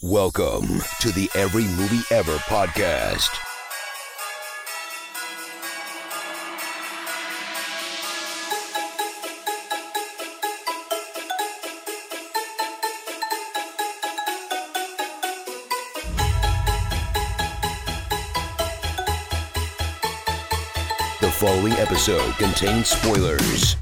Welcome to the Every Movie Ever podcast. The following episode contains spoilers.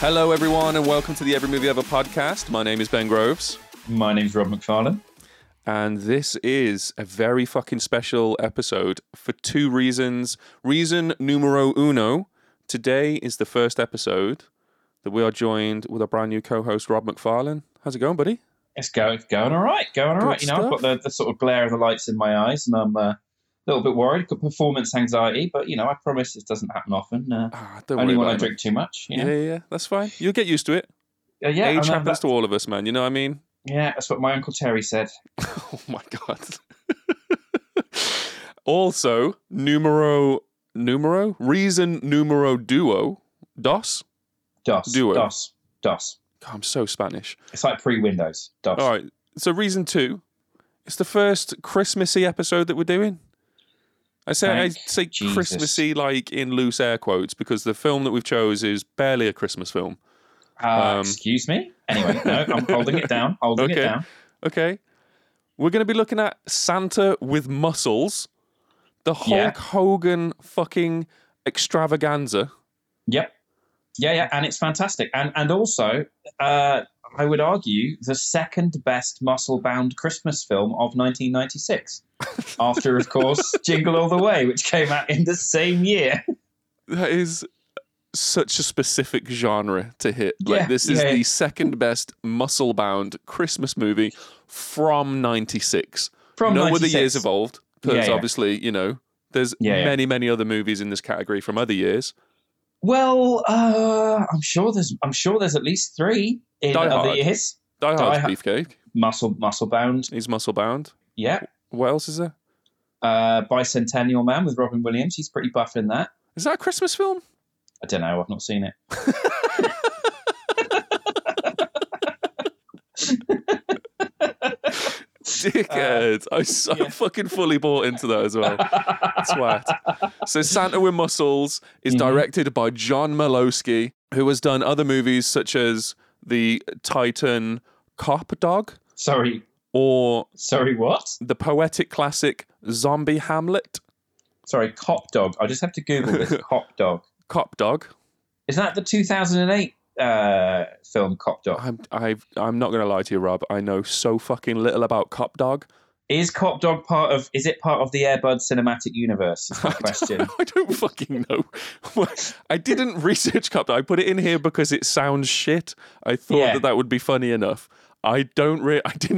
Hello, everyone, and welcome to the Every Movie Ever podcast. My name is Ben Groves. My name's Rob McFarlane. And this is a very fucking special episode for two reasons. Reason numero uno, today is the first episode that we are joined with our brand new co-host, Rob McFarlane. How's it going, buddy? It's going all right. Good stuff. I've got the sort of glare of the lights in my eyes, and I'm little bit worried, got performance anxiety, but you know, I promise this doesn't happen often. Only when I drink too much. You know? Yeah, that's fine. You'll get used to it. Age happens to all of us, man. You know what I mean? Yeah, that's what my Uncle Terry said. Oh my God. Also, reason numero dos. Oh, I'm so Spanish. It's like pre-Windows. Dos. All right. So reason two, it's the first Christmassy episode that we're doing. I say Christmassy, like in loose air quotes, because the film that we've chose is barely a Christmas film. Excuse me? Anyway, no, I'm holding it down. Okay. We're going to be looking at Santa with Muscles, the Hulk Hogan fucking extravaganza. Yep. Yeah, and it's fantastic. And also, I would argue, the second best muscle-bound Christmas film of 1996. After, of course, Jingle All The Way, which came out in the same year. That is such a specific genre to hit. This is the second best muscle-bound Christmas movie from 96. No other years evolved, because obviously, you know, there's many other movies in this category from other years. Well, I'm sure there's at least three in other years. Die Hard's Beefcake. Muscle bound. He's muscle bound. Yeah. What else is there? Bicentennial Man with Robin Williams. He's pretty buff in that. Is that a Christmas film? I don't know. I've not seen it. Dickhead. I fucking fully bought into that as well. Twat. So Santa with Muscles is directed by John Malosky, who has done other movies such as the Titan Cop Dog. Sorry, what? The poetic classic Zombie Hamlet. Sorry, Cop Dog. I just have to Google this. Cop Dog. Cop Dog. Is that the 2008? Film Cop Dog. I'm not going to lie to you, Rob. I know so fucking little about Cop Dog. Is Cop Dog part of the Air Bud cinematic universe? Is my question. I don't fucking know. I didn't research Cop Dog. I put it in here because it sounds shit. I thought that would be funny enough. I didn't realize that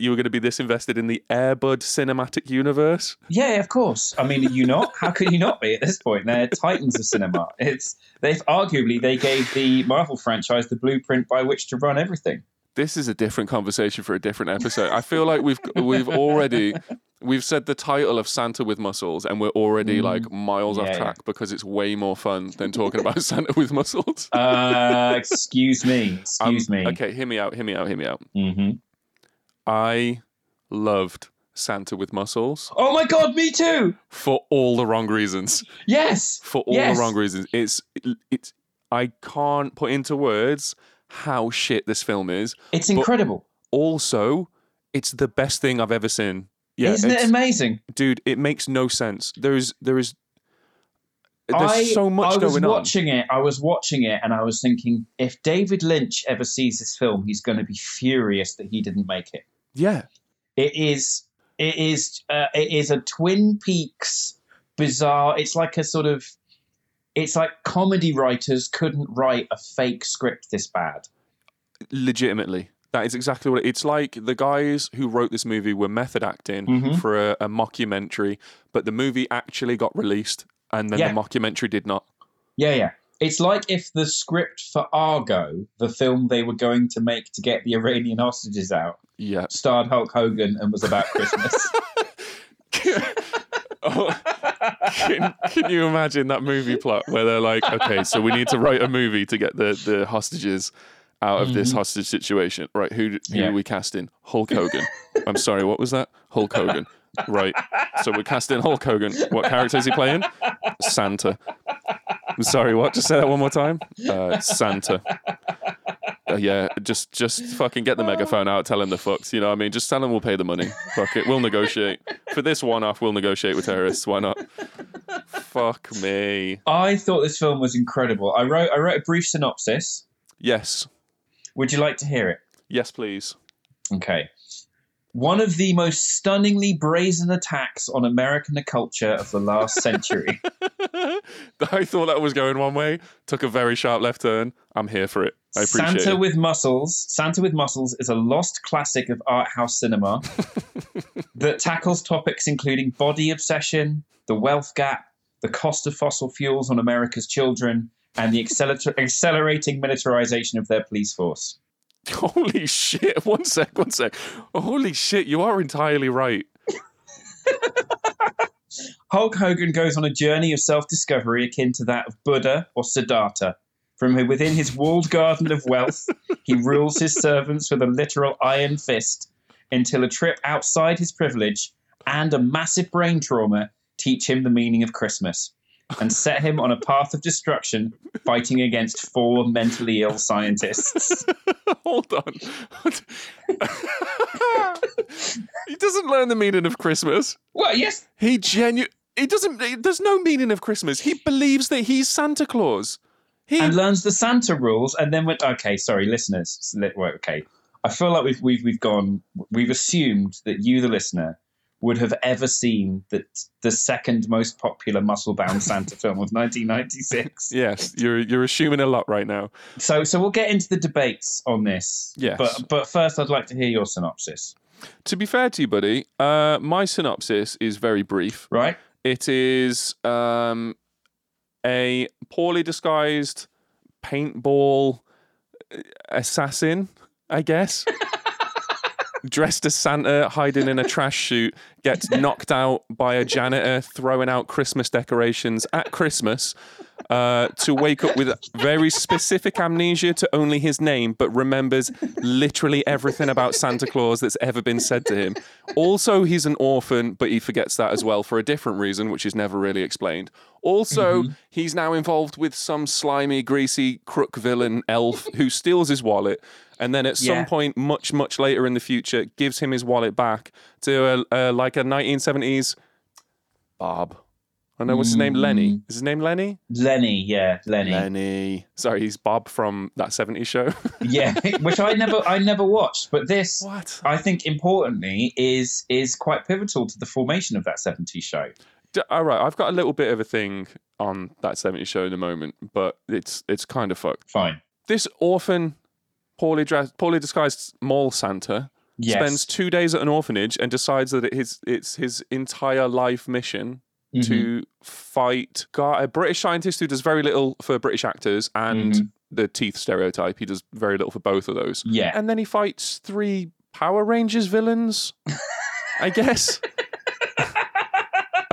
you were going to be this invested in the Air Bud cinematic universe. Yeah, of course. I mean, are you not? How could you not be at this point? They're titans of cinema. They gave the Marvel franchise the blueprint by which to run everything. This is a different conversation for a different episode. I feel like we've already said the title of Santa with Muscles, and we're already like miles off track because it's way more fun than talking about Santa with Muscles. Excuse me. Okay, hear me out. Mm-hmm. I loved Santa with Muscles. Oh my God, me too. For all the wrong reasons. Yes. For all the wrong reasons. It's I can't put into words how shit this film is. It's incredible. Also, it's the best thing I've ever seen. Yeah, isn't it amazing? Dude, it makes no sense. There's so much going on. I was watching it and I was thinking, if David Lynch ever sees this film, he's going to be furious that he didn't make it. Yeah. It is a Twin Peaks bizarre, it's like a sort of, it's like comedy writers couldn't write a fake script this bad. Legitimately. That is exactly what it's like. The guys who wrote this movie were method acting for a mockumentary, but the movie actually got released and then the mockumentary did not. Yeah. It's like if the script for Argo, the film they were going to make to get the Iranian hostages out, starred Hulk Hogan and was about Christmas. Oh, can you imagine that movie plot where they're like, okay, so we need to write a movie to get the hostages out of this hostage situation. Right, who are we casting? Hulk Hogan. I'm sorry, what was that? Hulk Hogan. Right, so we're casting Hulk Hogan. What character is he playing? Santa. I'm sorry, what? Just say that one more time. Santa. Yeah, just fucking get the megaphone out, tell him the fucks, you know what I mean? Just tell him we'll pay the money. Fuck it, we'll negotiate. For this one-off, we'll negotiate with terrorists, why not? Fuck me. I thought this film was incredible. I wrote a brief synopsis. Yes. Would you like to hear it? Yes, please. Okay. One of the most stunningly brazen attacks on American culture of the last century. I thought that was going one way. Took a very sharp left turn. I'm here for it. I appreciate it. Santa with Muscles. Santa with Muscles is a lost classic of art house cinema that tackles topics including body obsession, the wealth gap, the cost of fossil fuels on America's children, and the accelerating militarization of their police force. Holy shit. One sec. Holy shit, you are entirely right. Hulk Hogan goes on a journey of self-discovery akin to that of Buddha or Siddhartha. From within his walled garden of wealth, he rules his servants with a literal iron fist until a trip outside his privilege and a massive brain trauma teach him the meaning of Christmas and set him on a path of destruction, fighting against four mentally ill scientists. Hold on. He doesn't learn the meaning of Christmas. Well, yes. There's no meaning of Christmas. He believes that he's Santa Claus. And learns the Santa rules and then went, okay, sorry, listeners. Okay. I feel like we've assumed that you, the listener, would have ever seen that the second most popular muscle-bound Santa film of 1996. Yes, you're assuming a lot right now. So we'll get into the debates on this. Yes. But first, I'd like to hear your synopsis. To be fair to you, buddy, my synopsis is very brief. Right. It is a poorly disguised paintball assassin, I guess. Dressed as Santa, hiding in a trash chute, gets knocked out by a janitor throwing out Christmas decorations at Christmas to wake up with very specific amnesia to only his name, but remembers literally everything about Santa Claus that's ever been said to him. Also, he's an orphan, but he forgets that as well for a different reason, which is never really explained. Also, he's now involved with some slimy, greasy, crook villain elf who steals his wallet. And then at some point, much, much later in the future, gives him his wallet back to a 1970s Bob. I know what's his name, Lenny. Is his name Lenny? Lenny, yeah, Lenny. Sorry, he's Bob from That 70s Show. Yeah, which I never watched. But this, I think, importantly, is quite pivotal to the formation of That 70s Show. All right, I've got a little bit of a thing on That 70s Show in a moment, but it's kind of fucked. Fine. This orphan, poorly disguised mall Santa spends 2 days at an orphanage and decides that it's his entire life mission to fight a British scientist who does very little for British actors and the teeth stereotype. He does very little for both of those. Yeah. And then he fights 3 Power Rangers villains, I guess.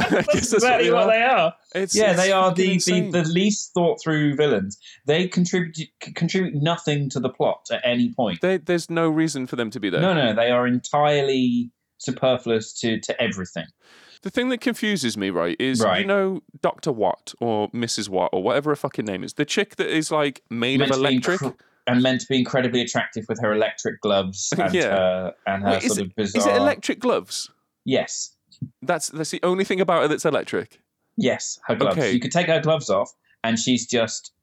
That's exactly what they are. It's they are the least thought through villains. They contribute nothing to the plot at any point. There's no reason for them to be there. No, they are entirely superfluous to everything. The thing that confuses me, right, is, you know, Dr. Watt or Mrs. Watt or whatever her fucking name is, the chick that is like made of electric... and meant to be incredibly attractive with her electric gloves and her bizarre... Is it electric gloves? Yes. That's the only thing about her that's electric. Yes, her gloves. Okay. You could take her gloves off, and she's just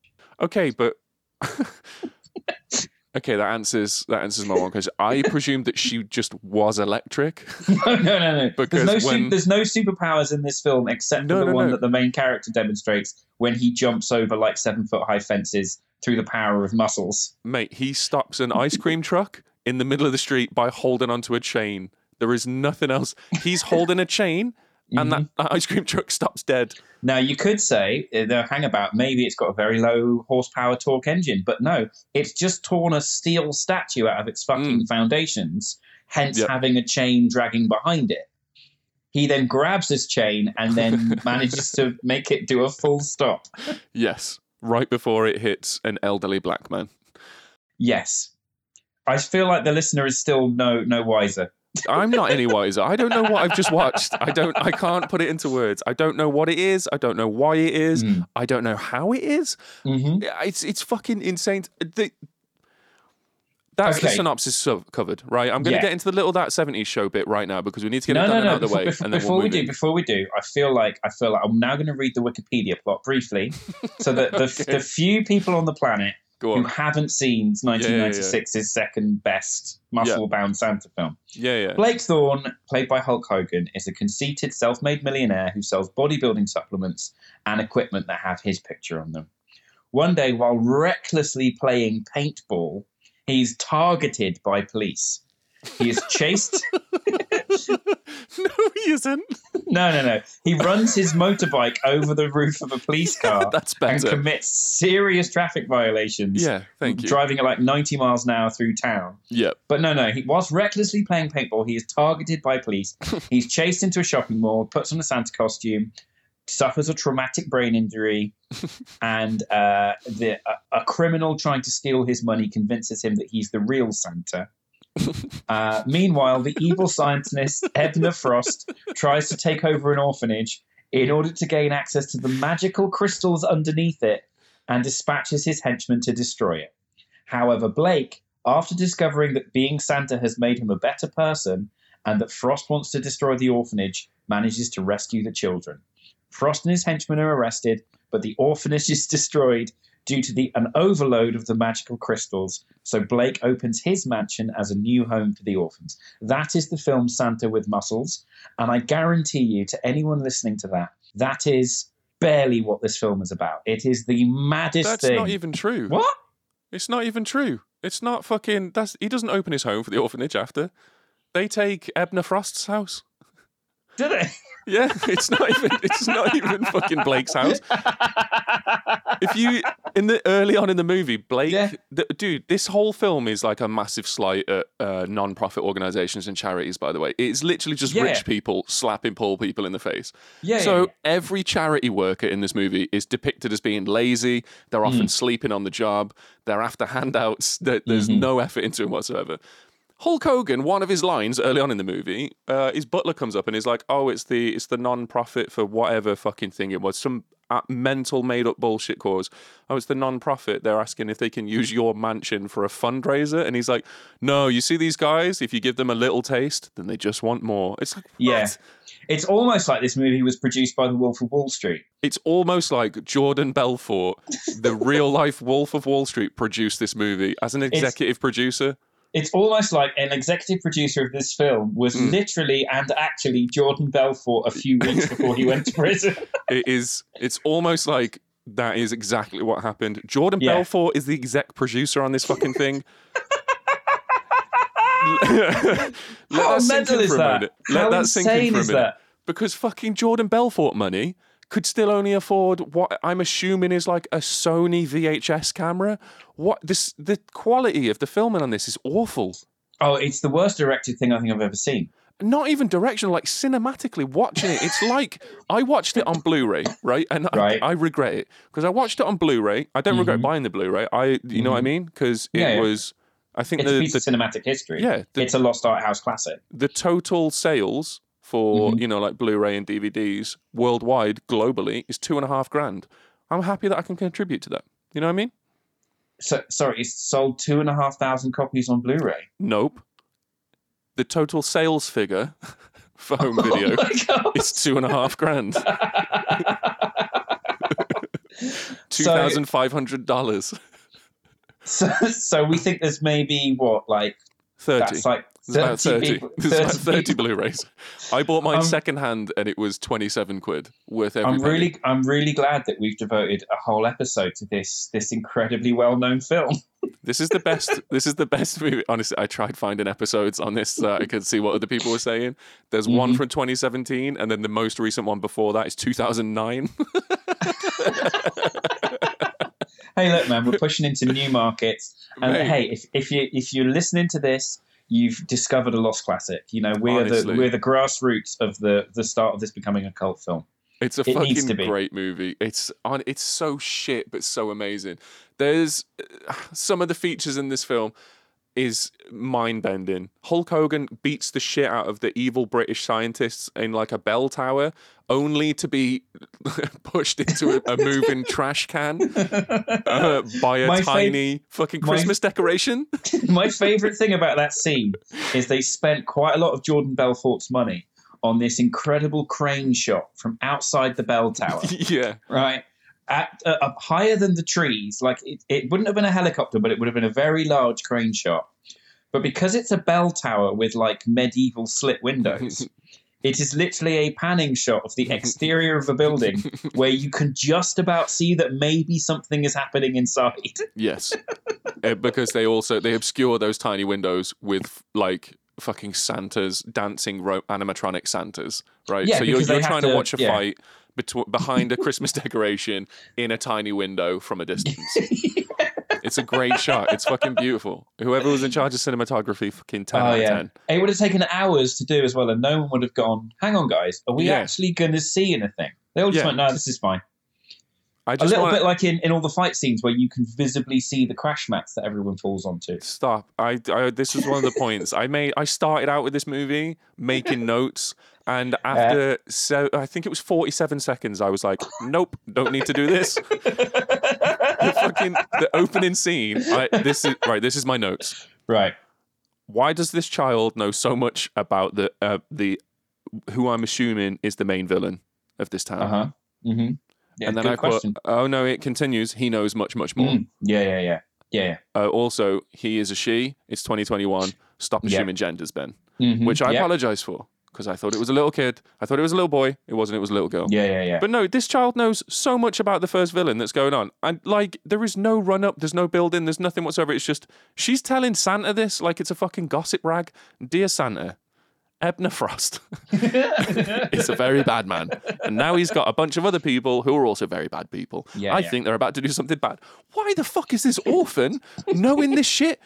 okay. But okay, that answers my one question. I presumed that she just was electric. No. Because there's no superpowers in this film except for the one that the main character demonstrates when he jumps over like 7-foot-high fences through the power of muscles. Mate, he stops an ice cream truck in the middle of the street by holding onto a chain. There is nothing else. He's holding a chain and that ice cream truck stops dead. Now, you could say, the hangabout, maybe it's got a very low horsepower torque engine, but no, it's just torn a steel statue out of its fucking foundations, hence having a chain dragging behind it. He then grabs his chain and then manages to make it do a full stop. Yes, right before it hits an elderly black man. Yes. I feel like the listener is still no wiser. I'm not any wiser. I don't know what I've just watched. I can't put it into words. I don't know what it is. I don't know why it is. Mm. I don't know how it is. Mm-hmm. It's fucking insane. That's okay. The synopsis covered, right? I'm going to get into the little That 70s Show bit right now because we need to get it done out of the way. Before we do, I feel like I'm now going to read the Wikipedia plot briefly so that the few people on the planet who haven't seen 1996's second best muscle-bound Santa film. Yeah, yeah. Blake Thorne, played by Hulk Hogan, is a conceited, self-made millionaire who sells bodybuilding supplements and equipment that have his picture on them. One day, while recklessly playing paintball, he's targeted by police. He is chased. No, he isn't. No. He runs his motorbike over the roof of a police car that's better. And commits serious traffic violations. Yeah, thank you. Driving at like 90 miles an hour through town. Yep. But no. Whilst recklessly playing paintball, he is targeted by police. He's chased into a shopping mall, puts on a Santa costume, suffers a traumatic brain injury, and a criminal trying to steal his money convinces him that he's the real Santa. Meanwhile, the evil scientist Edna Frost tries to take over an orphanage in order to gain access to the magical crystals underneath it and dispatches his henchmen to destroy it. However, Blake, after discovering that being Santa has made him a better person and that Frost wants to destroy the orphanage, manages to rescue the children. Frost and his henchmen are arrested, but the orphanage is destroyed due to an overload of the magical crystals, so Blake opens his mansion as a new home for the orphans. That is the film Santa with Muscles, and I guarantee you, to anyone listening to that, that is barely what this film is about. It is the maddest thing. That's not even true. What? It's not even true. It's not fucking... He doesn't open his home for the orphanage after. They take Edna Frost's house. Did it? Yeah, it's not even fucking Blake's house. If you early on in the movie, Blake, dude, this whole film is like a massive slight at non-profit organisations and charities. By the way, it's literally just rich people slapping poor people in the face. Yeah. So every charity worker in this movie is depicted as being lazy. They're often sleeping on the job. They're after handouts. There's no effort into them whatsoever. Hulk Hogan, one of his lines early on in the movie, his butler comes up and is like, oh, it's the non-profit for whatever fucking thing it was, some mental made-up bullshit cause. Oh, it's the non-profit. They're asking if they can use your mansion for a fundraiser. And he's like, no, you see these guys? If you give them a little taste, then they just want more. It's like, what? Yeah. It's almost like this movie was produced by the Wolf of Wall Street. It's almost like Jordan Belfort, the real-life Wolf of Wall Street, produced this movie as an executive producer. It's almost like an executive producer of this film was literally and actually Jordan Belfort a few weeks before he went to prison. It is. It's almost like that is exactly what happened. Jordan Belfort is the exec producer on this fucking thing. How mental is that? Let that sink in for a minute. Because fucking Jordan Belfort money could still only afford what I'm assuming is like a Sony VHS camera. The quality of the filming on this is awful. Oh, it's the worst directed thing I think I've ever seen. Not even directional, like cinematically watching it. It's like I watched it on Blu-ray, right? And I regret it because I watched it on Blu-ray. I don't regret buying the Blu-ray. You know what I mean? Because it was... I think it's a piece of cinematic history. Yeah. It's a lost art house classic. The total sales... for, like Blu-ray and DVDs worldwide, globally, is $2,500. I'm happy that I can contribute to that. You know what I mean? So, sorry, it's sold 2,500 copies on Blu-ray? Nope. The total sales figure for home video is $2,500. $2,500. So we think there's maybe, 30. That's like... There's about 30 Blu-rays. I bought mine secondhand and it was 27 quid worth every penny. I'm really glad that we've devoted a whole episode to this incredibly well-known film. This is the best movie. Honestly, I tried finding episodes on this so I could see what other people were saying. There's one from 2017 and then the most recent one before that is 2009. Hey, look, man, we're pushing into new markets. And hey, if you're listening to this, you've discovered a lost classic. You know, we're the grassroots of the start of this becoming a cult film. It's a fucking great movie. It's so shit, but so amazing. There's some of the features in this film is mind-bending. Hulk Hogan beats the shit out of the evil British scientists in like a bell tower, only to be pushed into a moving trash can by a tiny fucking Christmas decoration. My favourite thing about that scene is they spent quite a lot of Jordan Belfort's money on this incredible crane shot from outside the bell tower. Yeah. Right? Up higher than the trees. Like, it wouldn't have been a helicopter, but it would have been a very large crane shot. But because it's a bell tower with, like, medieval slit windows, it is literally a panning shot of the exterior of a building where you can just about see that maybe something is happening inside. Yes. Because they obscure those tiny windows with, like, fucking Santas, dancing animatronic Santas, right? Yeah, so you're trying to watch a fight behind a Christmas decoration in a tiny window from a distance. Yeah. It's a great shot. It's fucking beautiful. Whoever was in charge of cinematography, fucking 10 out of 10. It would have taken hours to do as well, and no one would have gone, hang on, guys, are we actually going to see anything? They all just went, no, this is fine. A little bit like in all the fight scenes where you can visibly see the crash mats that everyone falls onto. Stop. I this is one of the points I made. I started out with this movie making notes, and after I think it was 47 seconds, I was like, nope, don't need to do this. The opening scene. This is my notes. Right. Why does this child know so much about the who I'm assuming is the main villain of this town? Uh-huh. Mm-hmm. Yeah, and then I put, oh no, it continues. He knows much, much more. Mm. Yeah. Also, he is a she. It's 2021. Stop assuming genders, Ben. Mm-hmm. Which I apologize for, because I thought it was a little kid. I thought it was a little boy. It wasn't. It was a little girl. Yeah. But no, this child knows so much about the first villain that's going on. And like, there is no run up. There's no building. There's nothing whatsoever. It's just, she's telling Santa this like it's a fucking gossip rag. Dear Santa, Edna Frost is a very bad man, and now he's got a bunch of other people who are also very bad people. I think they're about to do something bad. Why the fuck is this orphan knowing this shit?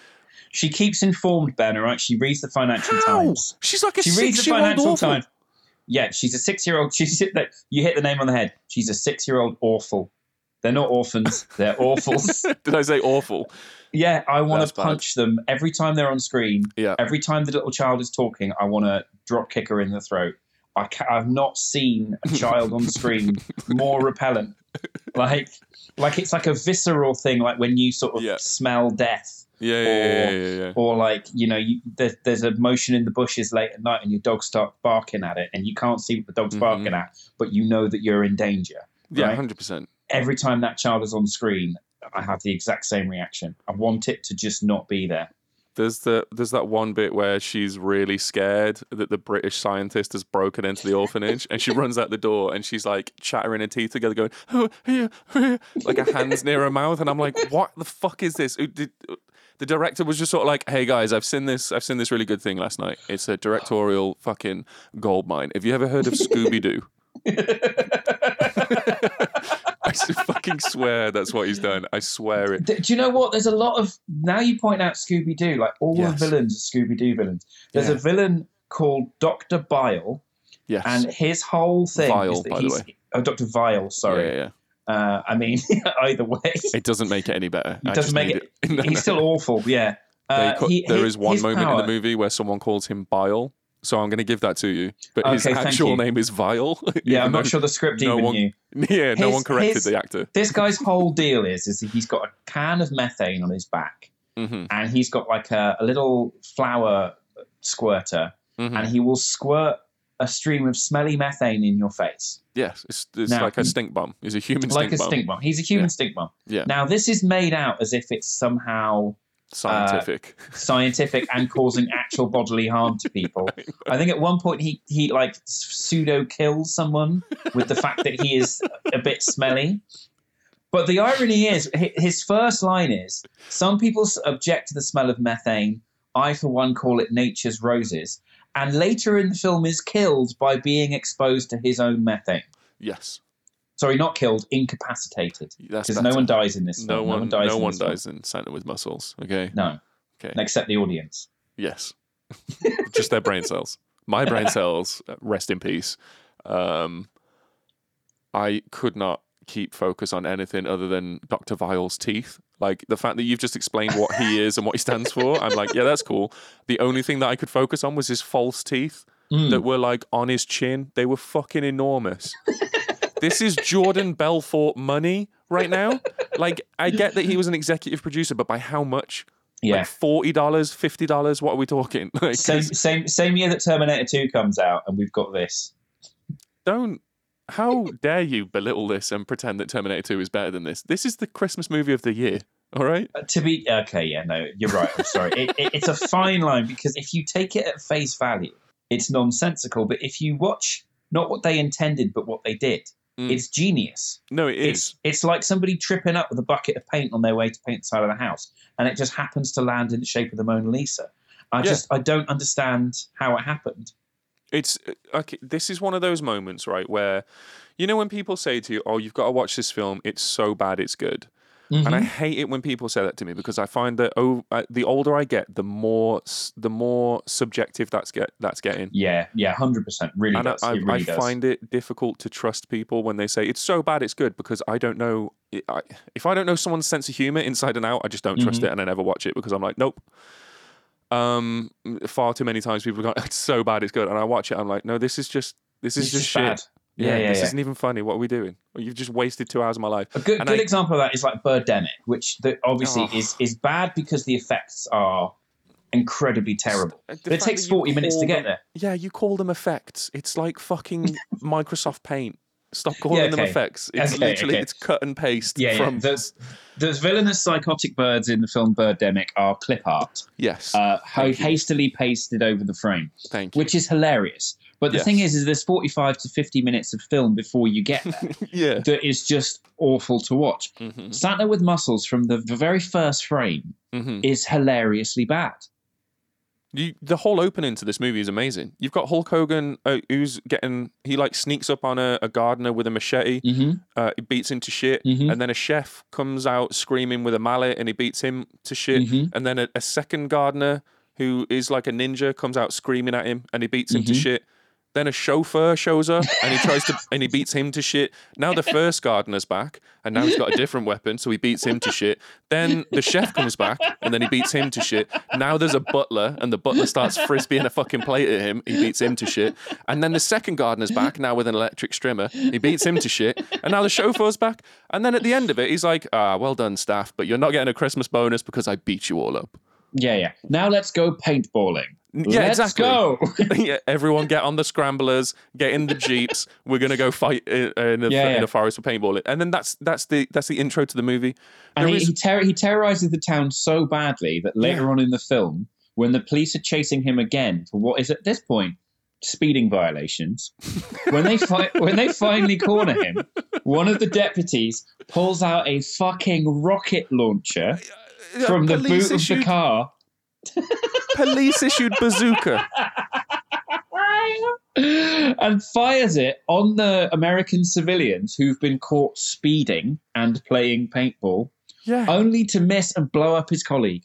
She keeps informed, Ben, all right? She reads the Financial Times. She's like a 6-year-old orphan. Yeah, she's a 6-year-old. You hit the name on the head. She's a 6-year-old awful. They're not orphans. They're awfuls. Did I say awful? Yeah, I want to punch them every time they're on screen. Yeah. Every time the little child is talking, I want to drop kick her in the throat. I've not seen a child on screen more repellent. Like it's like a visceral thing, like when you sort of smell death. Yeah. Or like, you know, there's a motion in the bushes late at night and your dog starts barking at it and you can't see what the dog's barking at, but you know that you're in danger. Right? Yeah, 100%. Every time that child is on screen, I have the exact same reaction. I want it to just not be there. There's that one bit where she's really scared that the British scientist has broken into the orphanage, and she runs out the door and she's like chattering her teeth together, going like her hands near her mouth, and I'm like, what the fuck is this? The director was just sort of like, hey guys, I've seen this really good thing last night. It's a directorial fucking goldmine. Have you ever heard of Scooby Doo? I fucking swear that's what he's done. I swear it. Do you know what? There's a lot of... Now you point out Scooby-Doo, like all the villains are Scooby-Doo villains. There's a villain called Doctor Vile. Yes. And his whole thing is that he's... Doctor Vile, sorry. Yeah. I mean, either way. It doesn't make it any better. It doesn't make it... No, he's still awful, yeah. There is one moment in the movie where someone calls him Bile, so I'm going to give that to you. But his actual name is Vile. Yeah, I'm not sure the script even knew. Yeah, no one corrected the actor. This guy's whole deal is that he's got a can of methane on his back, and he's got like a little flower squirter, and he will squirt a stream of smelly methane in your face. Yes, it's like a stink bomb. He's a human stink bomb. He's a human stink bomb. Yeah. Now, this is made out as if it's somehow... scientific and causing actual bodily harm to people. I think at one point he like pseudo kills someone with the fact that he is a bit smelly. But the irony is, his first line is, some people object to the smell of methane. I, for one, call it nature's roses. And later in the film is killed by being exposed to his own methane. Yes. Sorry, not killed, incapacitated. Because no one dies in this. No one dies in Santa with Muscles. Okay. No. Okay. Except the audience. Yes. Just their brain cells. My brain cells, rest in peace. I could not keep focus on anything other than Dr. Vile's teeth. Like, the fact that you've just explained what he is and what he stands for, I'm like, yeah, that's cool. The only thing that I could focus on was his false teeth that were, like, on his chin. They were fucking enormous. This is Jordan Belfort money right now. Like, I get that he was an executive producer, but by how much? Yeah. Like $40, $50, what are we talking? Like, same year that Terminator 2 comes out, and we've got this. How dare you belittle this and pretend that Terminator 2 is better than this? This is the Christmas movie of the year, all right? You're right, I'm sorry. It's a fine line, because if you take it at face value, it's nonsensical, but if you watch not what they intended, but what they did, it's genius. No, it is. It's like somebody tripping up with a bucket of paint on their way to paint the side of the house, and it just happens to land in the shape of the Mona Lisa. I don't understand how it happened. It's okay. This is one of those moments, right, where, you know, when people say to you, "Oh, you've got to watch this film. It's so bad, it's good." Mm-hmm. And I hate it when people say that to me, because I find that the older I get, the more subjective that's getting. Yeah, 100%. Really, and I find it difficult to trust people when they say it's so bad it's good, because I don't know if I don't know someone's sense of humor inside and out, I just don't trust it, and I never watch it because I'm like, nope. Far too many times people go, "It's so bad, it's good," and I watch it. I'm like, no, this is just shit. Bad. Yeah, isn't even funny. What are we doing? You've just wasted 2 hours of my life. A good example of that is like Birdemic, which obviously is bad because the effects are incredibly terrible. But it takes 40 minutes to get there. Yeah, you call them effects. It's like fucking Microsoft Paint. Stop calling them effects. It's literally it's cut and paste. Yeah. Those villainous psychotic birds in the film Birdemic are clip art. Yes. Hastily pasted over the frame. Thank you. Which is hilarious. But the thing is there's 45 to 50 minutes of film before you get there. Yeah. That is just awful to watch. Mm-hmm. Santa with Muscles from the very first frame is hilariously bad. The whole opening to this movie is amazing. You've got Hulk Hogan, who's he sneaks up on a gardener with a machete, he beats him to shit, and then a chef comes out screaming with a mallet and he beats him to shit, and then a second gardener who is like a ninja comes out screaming at him and he beats him to shit. Then a chauffeur shows up and he beats him to shit. Now the first gardener's back and now he's got a different weapon, so he beats him to shit. Then the chef comes back and then he beats him to shit. Now there's a butler and the butler starts frisbeeing a fucking plate at him. He beats him to shit. And then the second gardener's back, now with an electric strimmer. He beats him to shit. And now the chauffeur's back. And then at the end of it, he's like, well done, staff, but you're not getting a Christmas bonus because I beat you all up. Yeah. Now let's go paintballing. Yeah, let's exactly. Go. Yeah, everyone get on the scramblers, get in the jeeps. We're gonna go fight in the forest for paintballing, and then that's the intro to the movie. And he terrorizes the town so badly that later on in the film, when the police are chasing him again for what is at this point speeding violations, when they finally corner him, one of the deputies pulls out a fucking rocket launcher from the boot of the car. Police issued bazooka and fires it on the American civilians who've been caught speeding and playing paintball, only to miss and blow up his colleague.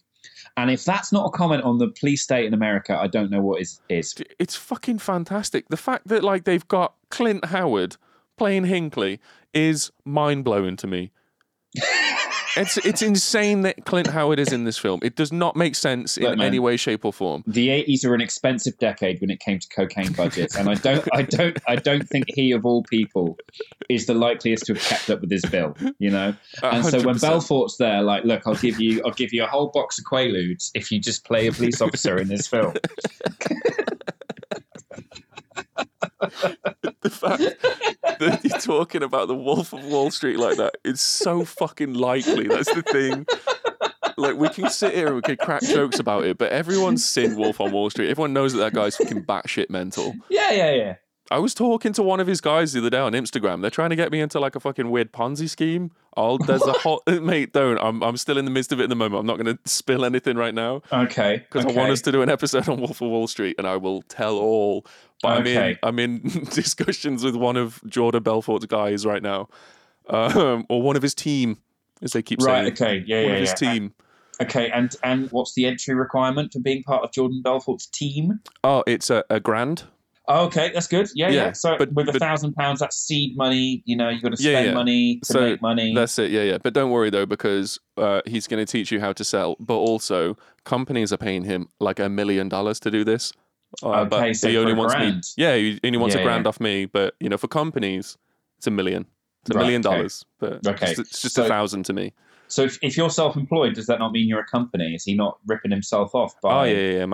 And if that's not a comment on the police state in America, I don't know what is. It's fucking fantastic. The fact that like they've got Clint Howard playing Hinckley is mind-blowing to me. It's insane that Clint Howard is in this film. It does not make sense any way, shape, or form. The 80s were an expensive decade when it came to cocaine budgets, and I don't think he of all people is the likeliest to have kept up with his bill. You know, and 100%. So when Belfort's there, like, look, I'll give you a whole box of Quaaludes if you just play a police officer in this film. The fact that you're talking about the Wolf of Wall Street like that is so fucking likely. That's the thing. Like, we can sit here and we can crack jokes about it, but everyone's seen Wolf on Wall Street. Everyone knows that guy's fucking batshit mental. Yeah. I was talking to one of his guys the other day on Instagram. They're trying to get me into like a fucking weird Ponzi scheme. There's a whole mate. Don't. I'm still in the midst of it at the moment. I'm not going to spill anything right now. Okay. Because I want us to do an episode on Wolf of Wall Street, and I will tell all. But okay. I'm in discussions with one of Jordan Belfort's guys right now, or one of his team, as they keep saying. Right. Okay. Yeah. One of his team. Okay, and what's the entry requirement for being part of Jordan Belfort's team? Oh, it's a grand. Oh, okay, that's good. Yeah. So with £1,000, that's seed money. You know, you've got to spend money to make money. That's it, yeah. But don't worry, though, because he's going to teach you how to sell. But also, companies are paying him like $1 million to do this. Okay, so he only wants grand. Yeah, he only wants a grand off me. But, you know, for companies, it's $1 million. It's $1 million. Okay. But it's just $1,000 to me. So if you're self-employed, does that not mean you're a company? Is he not ripping himself off by... It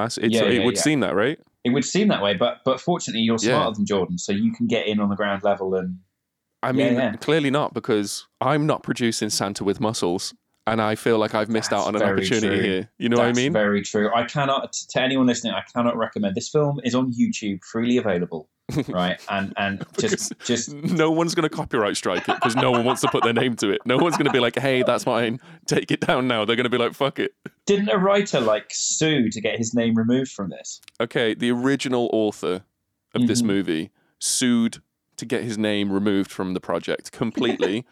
would seem that, right? It would seem that way, but fortunately you're smarter than Jordan, so you can get in on the ground level and... I mean, clearly not, because I'm not producing Santa with Muscles, and I feel like I've missed out on an opportunity here. You know what I mean? That's very true. I cannot, to anyone listening, I cannot recommend. This film is on YouTube, freely available. Right, and just no one's going to copyright strike it because no one wants to put their name to it. No one's going to be like, hey, that's mine, take it down now. They're going to be like, fuck it. Didn't a writer like sue to get his name removed from this? Okay, the original author of this movie sued to get his name removed from the project completely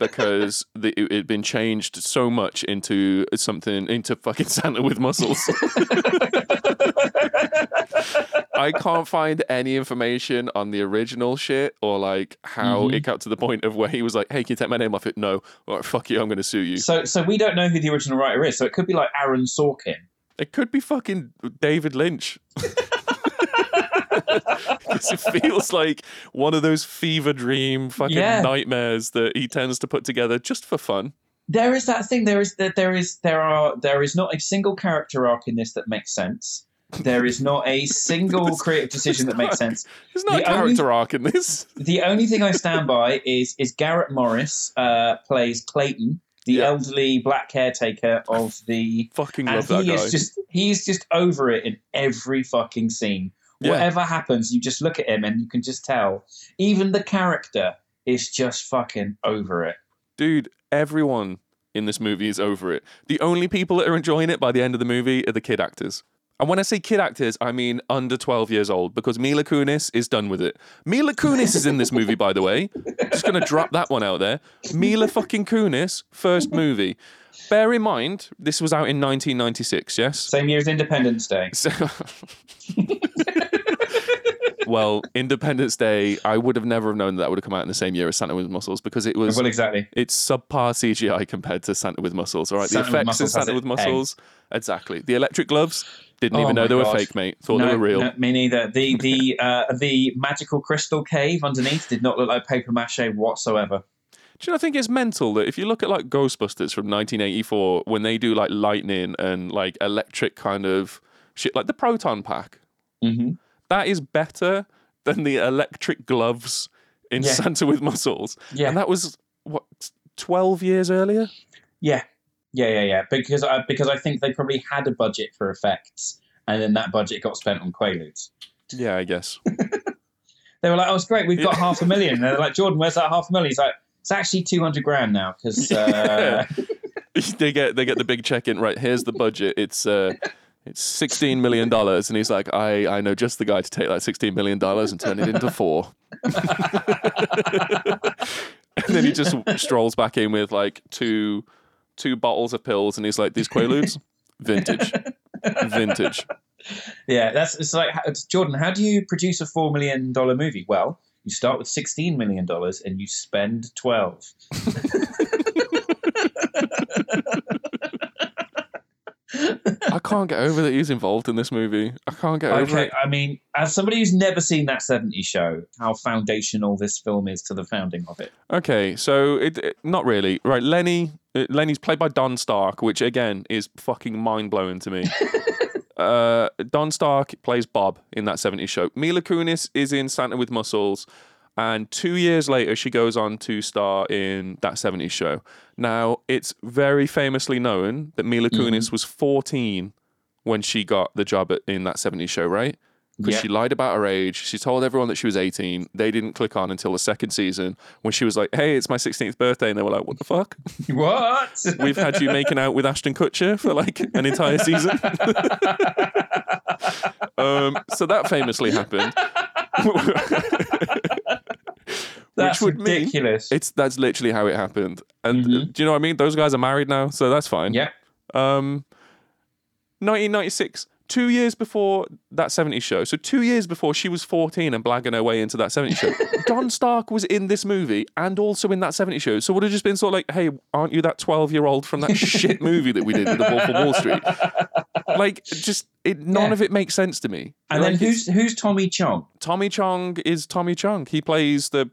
because it had been changed so much into fucking Santa with Muscles. I can't find any information on the original shit or like how it got to the point of where he was like, hey, can you take my name off it? No. All right, fuck you, I'm going to sue you. So we don't know who the original writer is. So it could be like Aaron Sorkin. It could be fucking David Lynch. Because it feels like one of those fever dream fucking nightmares that he tends to put together just for fun. There is that thing. There is not a single character arc in this that makes sense. There is not a single creative decision that makes sense. There's not a character arc in this. The only thing I stand by is Garrett Morris plays Clayton, the elderly black caretaker of the... I fucking love that guy. He's just over it in every fucking scene. Yeah. Whatever happens, you just look at him and you can just tell. Even the character is just fucking over it. Dude, everyone in this movie is over it. The only people that are enjoying it by the end of the movie are the kid actors. And when I say kid actors, I mean under 12 years old, because Mila Kunis is done with it. Mila Kunis is in this movie, by the way. Just going to drop that one out there. Mila fucking Kunis, first movie. Bear in mind, this was out in 1996, yes? Same year as Independence Day. Well, Independence Day, I would have never have known that would have come out in the same year as Santa with Muscles because it was... Well, exactly. It's subpar CGI compared to Santa with Muscles, all right? Santa the effects in Santa with Muscles... Exactly. The electric gloves, didn't even know they were fake, mate. Thought they were real. No, me neither. The magical crystal cave underneath did not look like paper mache whatsoever. Do you know, I think it's mental that if you look at like Ghostbusters from 1984, when they do like lightning and like electric kind of shit, like the proton pack, that is better than the electric gloves in Santa with Muscles. Yeah. And that was, what, 12 years earlier? Yeah. Yeah. Because I think they probably had a budget for effects, and then that budget got spent on Quaaludes. Yeah, I guess. They were like, "Oh, it's great, we've got $500,000." And they're like, "Jordan, where's that $500,000?" He's like, "It's actually $200,000 now because." They get the big check in. Right, here's the budget. It's $16 million, and he's like, "I know just the guy to take that $16 million and turn it into $4 million." And then he just strolls back in with like two bottles of pills, and he's like, "These Quaaludes, vintage. Yeah, it's like, Jordan, how do you produce a $4 million movie? Well, you start with $16 million and you spend 12. I can't get over that he's involved in this movie. I can't get over it. I mean, as somebody who's never seen That 70s Show, how foundational this film is to the founding of it. Okay, so it not really. Right, Lenny's played by Don Stark, which again is fucking mind-blowing to me. Don Stark plays Bob in That 70s Show. Mila Kunis is in Santa with Muscles. And 2 years later, she goes on to star in That 70s Show. Now, it's very famously known that Mila Kunis was 14 when she got the job in That 70s Show, right? Because she lied about her age. She told everyone that she was 18. They didn't click on until the second season when she was like, "Hey, it's my 16th birthday." And they were like, "What the fuck? What? We've had you making out with Ashton Kutcher for like an entire season." So that famously happened. That's ridiculous. That's literally how it happened. And do you know what I mean? Those guys are married now, so that's fine. Yeah. 1996, 2 years before That 70s Show. So 2 years before she was 14 and blagging her way into That 70s Show. Don Stark was in this movie and also in That 70s Show. So would have just been sort of like, hey, aren't you that 12-year-old from that shit movie that we did with the Wolf of Wall Street? Like, just none of it makes sense to me. And like, then who's Tommy Chong? Tommy Chong is Tommy Chong. He plays the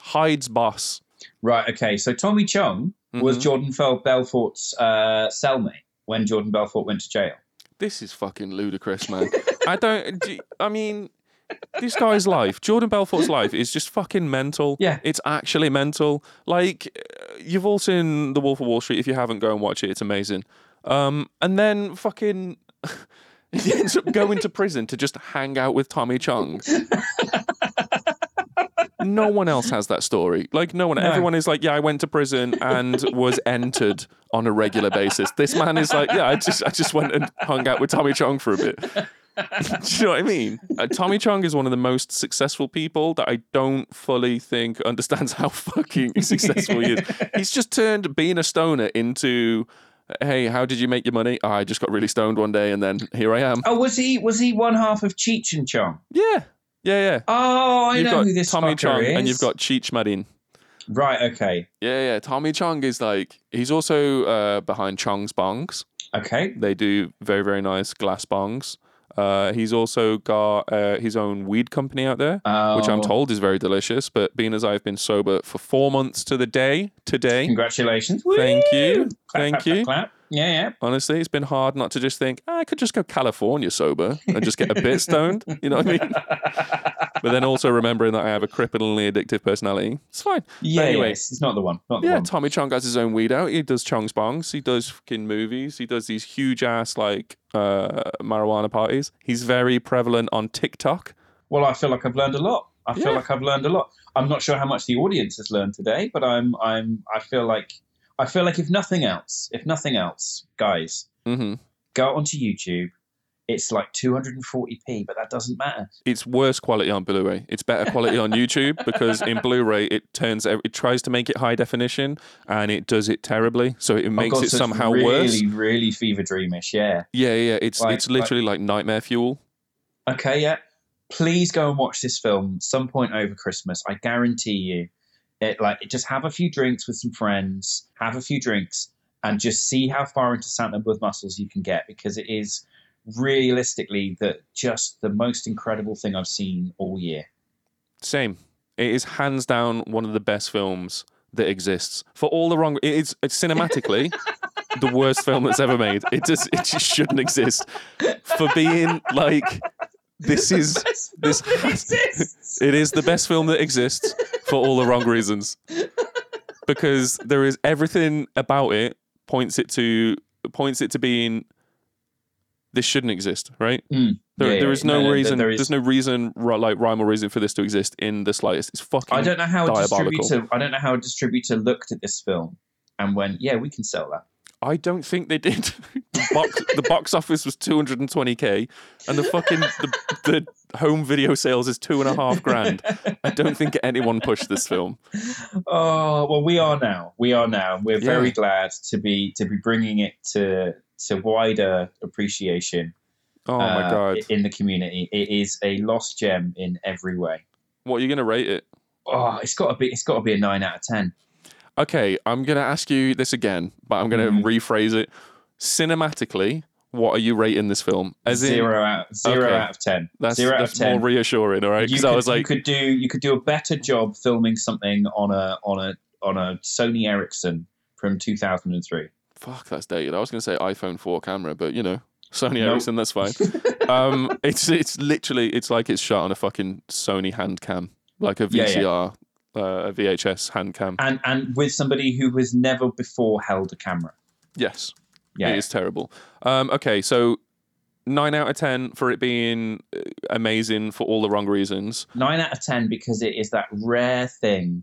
Hyde's boss. Right, okay. So Tommy Chong was Jordan Belfort's cellmate when Jordan Belfort went to jail. This is fucking ludicrous, man. This guy's life, Jordan Belfort's life, is just fucking mental. Yeah. It's actually mental. Like, you've all seen The Wolf of Wall Street. If you haven't, go and watch it. It's amazing. And then fucking he ends up going to prison to just hang out with Tommy Chong. No one else has that story. Like, no one. No. Everyone is like, yeah, I went to prison and was entered on a regular basis. This man is like, yeah, I just went and hung out with Tommy Chong for a bit. Do you know what I mean? Tommy Chong is one of the most successful people that I don't fully think understands how fucking successful he is. He's just turned being a stoner into, hey, how did you make your money? Oh, I just got really stoned one day and then here I am. Oh, was he one half of Cheech and Chong? Yeah. Yeah, yeah. Oh, I know who this Tommy Chong is. And you've got Cheech Marin. Right, okay. Yeah, yeah. Tommy Chong is like, he's also behind Chong's Bongs. Okay. They do very, very nice glass bongs. He's also got his own weed company out there, which I'm told is very delicious. But being as I've been sober for 4 months to the day today. Congratulations. Thank you. Clap, clap, clap. Yeah, yeah. Honestly, it's been hard not to just think, I could just go California sober and just get a bit stoned. You know what I mean? But then also remembering that I have a cripplingly addictive personality. It's fine. Yeah, anyway, it's not the one. Not the one. Tommy Chong has his own weed out. He does Chong's Bongs. He does fucking movies. He does these huge ass like marijuana parties. He's very prevalent on TikTok. Well, I feel like I've learned a lot. I'm not sure how much the audience has learned today, but I feel like if nothing else, guys, go onto YouTube. It's like 240p, but that doesn't matter. It's worse quality on Blu-ray. It's better quality on YouTube because in Blu-ray it tries to make it high definition and it does it terribly. So it makes it somehow worse. Really, really fever dreamish. Yeah. Yeah, yeah. It's literally like nightmare fuel. Okay, yeah. Please go and watch this film some point over Christmas. I guarantee you. Just have a few drinks with some friends, and just see how far into Santa with Muscles you can get, because it is realistically just the most incredible thing I've seen all year. Same. It is hands down one of the best films that exists. For all the wrong... It's cinematically the worst film that's ever made. It just shouldn't exist. For being like... It is the best film that exists for all the wrong reasons, because there is everything about it points it to being this shouldn't exist, right? There's no reason, like rhyme or reason, for this to exist in the slightest. It's fucking diabolical. I don't know how a distributor looked at this film and went, yeah, we can sell that. I don't think they did. The box office was 220k, and the home video sales is $2,500. I don't think anyone pushed this film. Oh well, we are now. We're very glad to be bringing it to wider appreciation. Oh my God! In the community, it is a lost gem in every way. What are you going to rate it? Oh, it's got to be a 9 out of 10. Okay, I'm going to ask you this again, but I'm going to rephrase it. Cinematically, what are you rating this film? Zero out of ten. That's more reassuring, all right? Because I was like, you could do a better job filming something on a Sony Ericsson from 2003. Fuck, that's dated. I was going to say iPhone 4 camera, but you know, Sony Ericsson, that's fine. It's like it's shot on a fucking Sony hand cam, like a VCR. Yeah. A VHS hand cam, and with somebody who has never before held a camera. Yes, yeah, it is terrible. Okay, so 9 out of 10 for it being amazing for all the wrong reasons. 9 out of 10 because it is that rare thing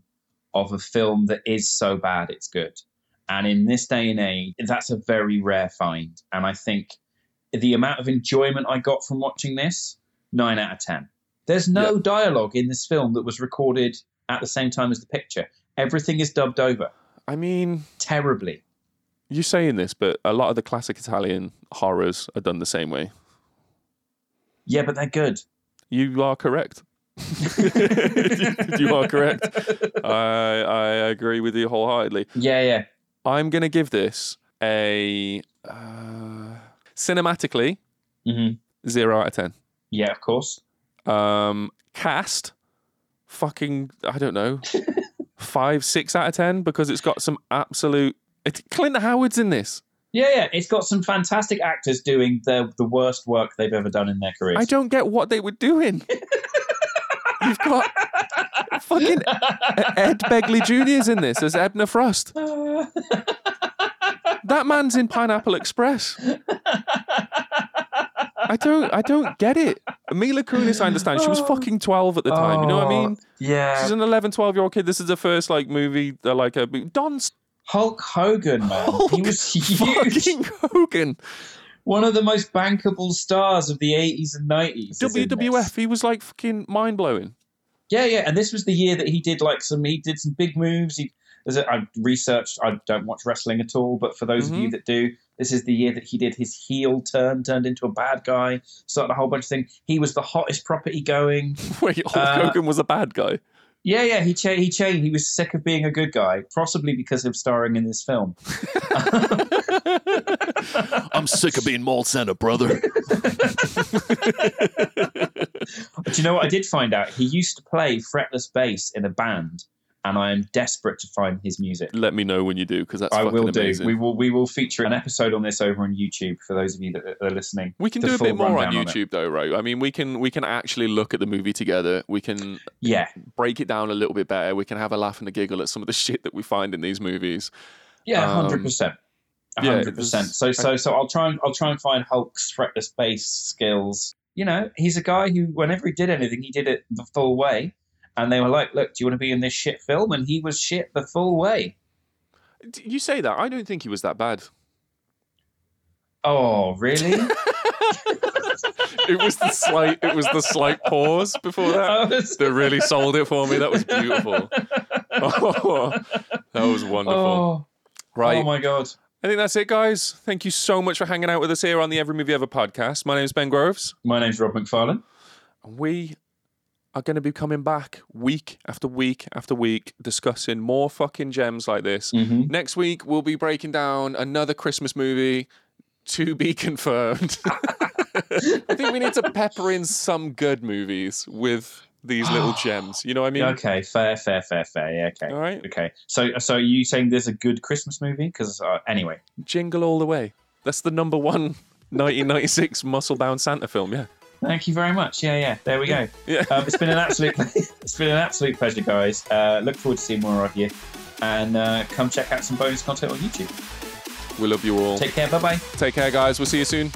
of a film that is so bad it's good, and in this day and age, that's a very rare find. And I think the amount of enjoyment I got from watching this, 9 out of 10. There's no dialogue in this film that was recorded at the same time as the picture. Everything is dubbed over. I mean... terribly. You're saying this, but a lot of the classic Italian horrors are done the same way. Yeah, but they're good. You are correct. You are correct. I agree with you wholeheartedly. Yeah, yeah. I'm going to give this a... cinematically, 0 out of 10. Yeah, of course. Cast, fucking, I don't know, 5, 6 out of 10, because it's got some absolute... Clint Howard's in this. Yeah, yeah. It's got some fantastic actors doing the worst work they've ever done in their careers. I don't get what they were doing. You've got fucking Ed Begley Jr.'s in this as Edna Frost. That man's in Pineapple Express. I don't get it. Mila Kunis, I understand. She was fucking 12 at the time. You know what I mean? Yeah. She's an 11, 12-year-old kid. This is the first movie, Hulk Hogan, man. He was huge. Fucking Hogan. One of the most bankable stars of the 80s and 90s. WWF, he was fucking mind-blowing. Yeah, yeah. And this was the year that he did some big moves. I researched, I don't watch wrestling at all, but for those of you that do, this is the year that he did his heel turn, turned into a bad guy, started a whole bunch of things. He was the hottest property going. Wait, Hulk Hogan was a bad guy? Yeah, yeah, he changed. He was sick of being a good guy, possibly because of starring in this film. I'm sick of being mall center, brother. Do you know what I did find out? He used to play fretless bass in a band, and I am desperate to find his music. Let me know when you do, because that's fucking amazing. I will do. We will feature an episode on this over on YouTube for those of you that are listening. We can do a bit more on YouTube though, right? I mean, we can actually look at the movie together. We can break it down a little bit better. We can have a laugh and a giggle at some of the shit that we find in these movies. Yeah, 100%. 100%. So I'll try and find Hulk's fretless bass skills. You know, he's a guy who, whenever he did anything, he did it the full way. And they were like, look, do you want to be in this shit film? And he was shit the full way. You say that. I don't think he was that bad. Oh, really? It was the slight pause before that really sold it for me. That was beautiful. Oh, that was wonderful. Oh. Right. Oh, my God. I think that's it, guys. Thank you so much for hanging out with us here on the Every Movie Ever podcast. My name's Ben Groves. My name's Rob McFarlane. And we are going to be coming back week after week after week discussing more fucking gems like this. Next week, we'll be breaking down another Christmas movie, to be confirmed. I think we need to pepper in some good movies with these little gems. You know what I mean? Okay, fair. Yeah, okay. All right. Okay. So are you saying there's a good Christmas movie? Because anyway. Jingle All The Way. That's the number one 1996 muscle-bound Santa film, yeah. Thank you very much. Yeah, yeah. There we go. Yeah. It's been an absolute pleasure, guys. Look forward to seeing more of you, and come check out some bonus content on YouTube. We love you all. Take care. Bye bye. Take care, guys. We'll see you soon.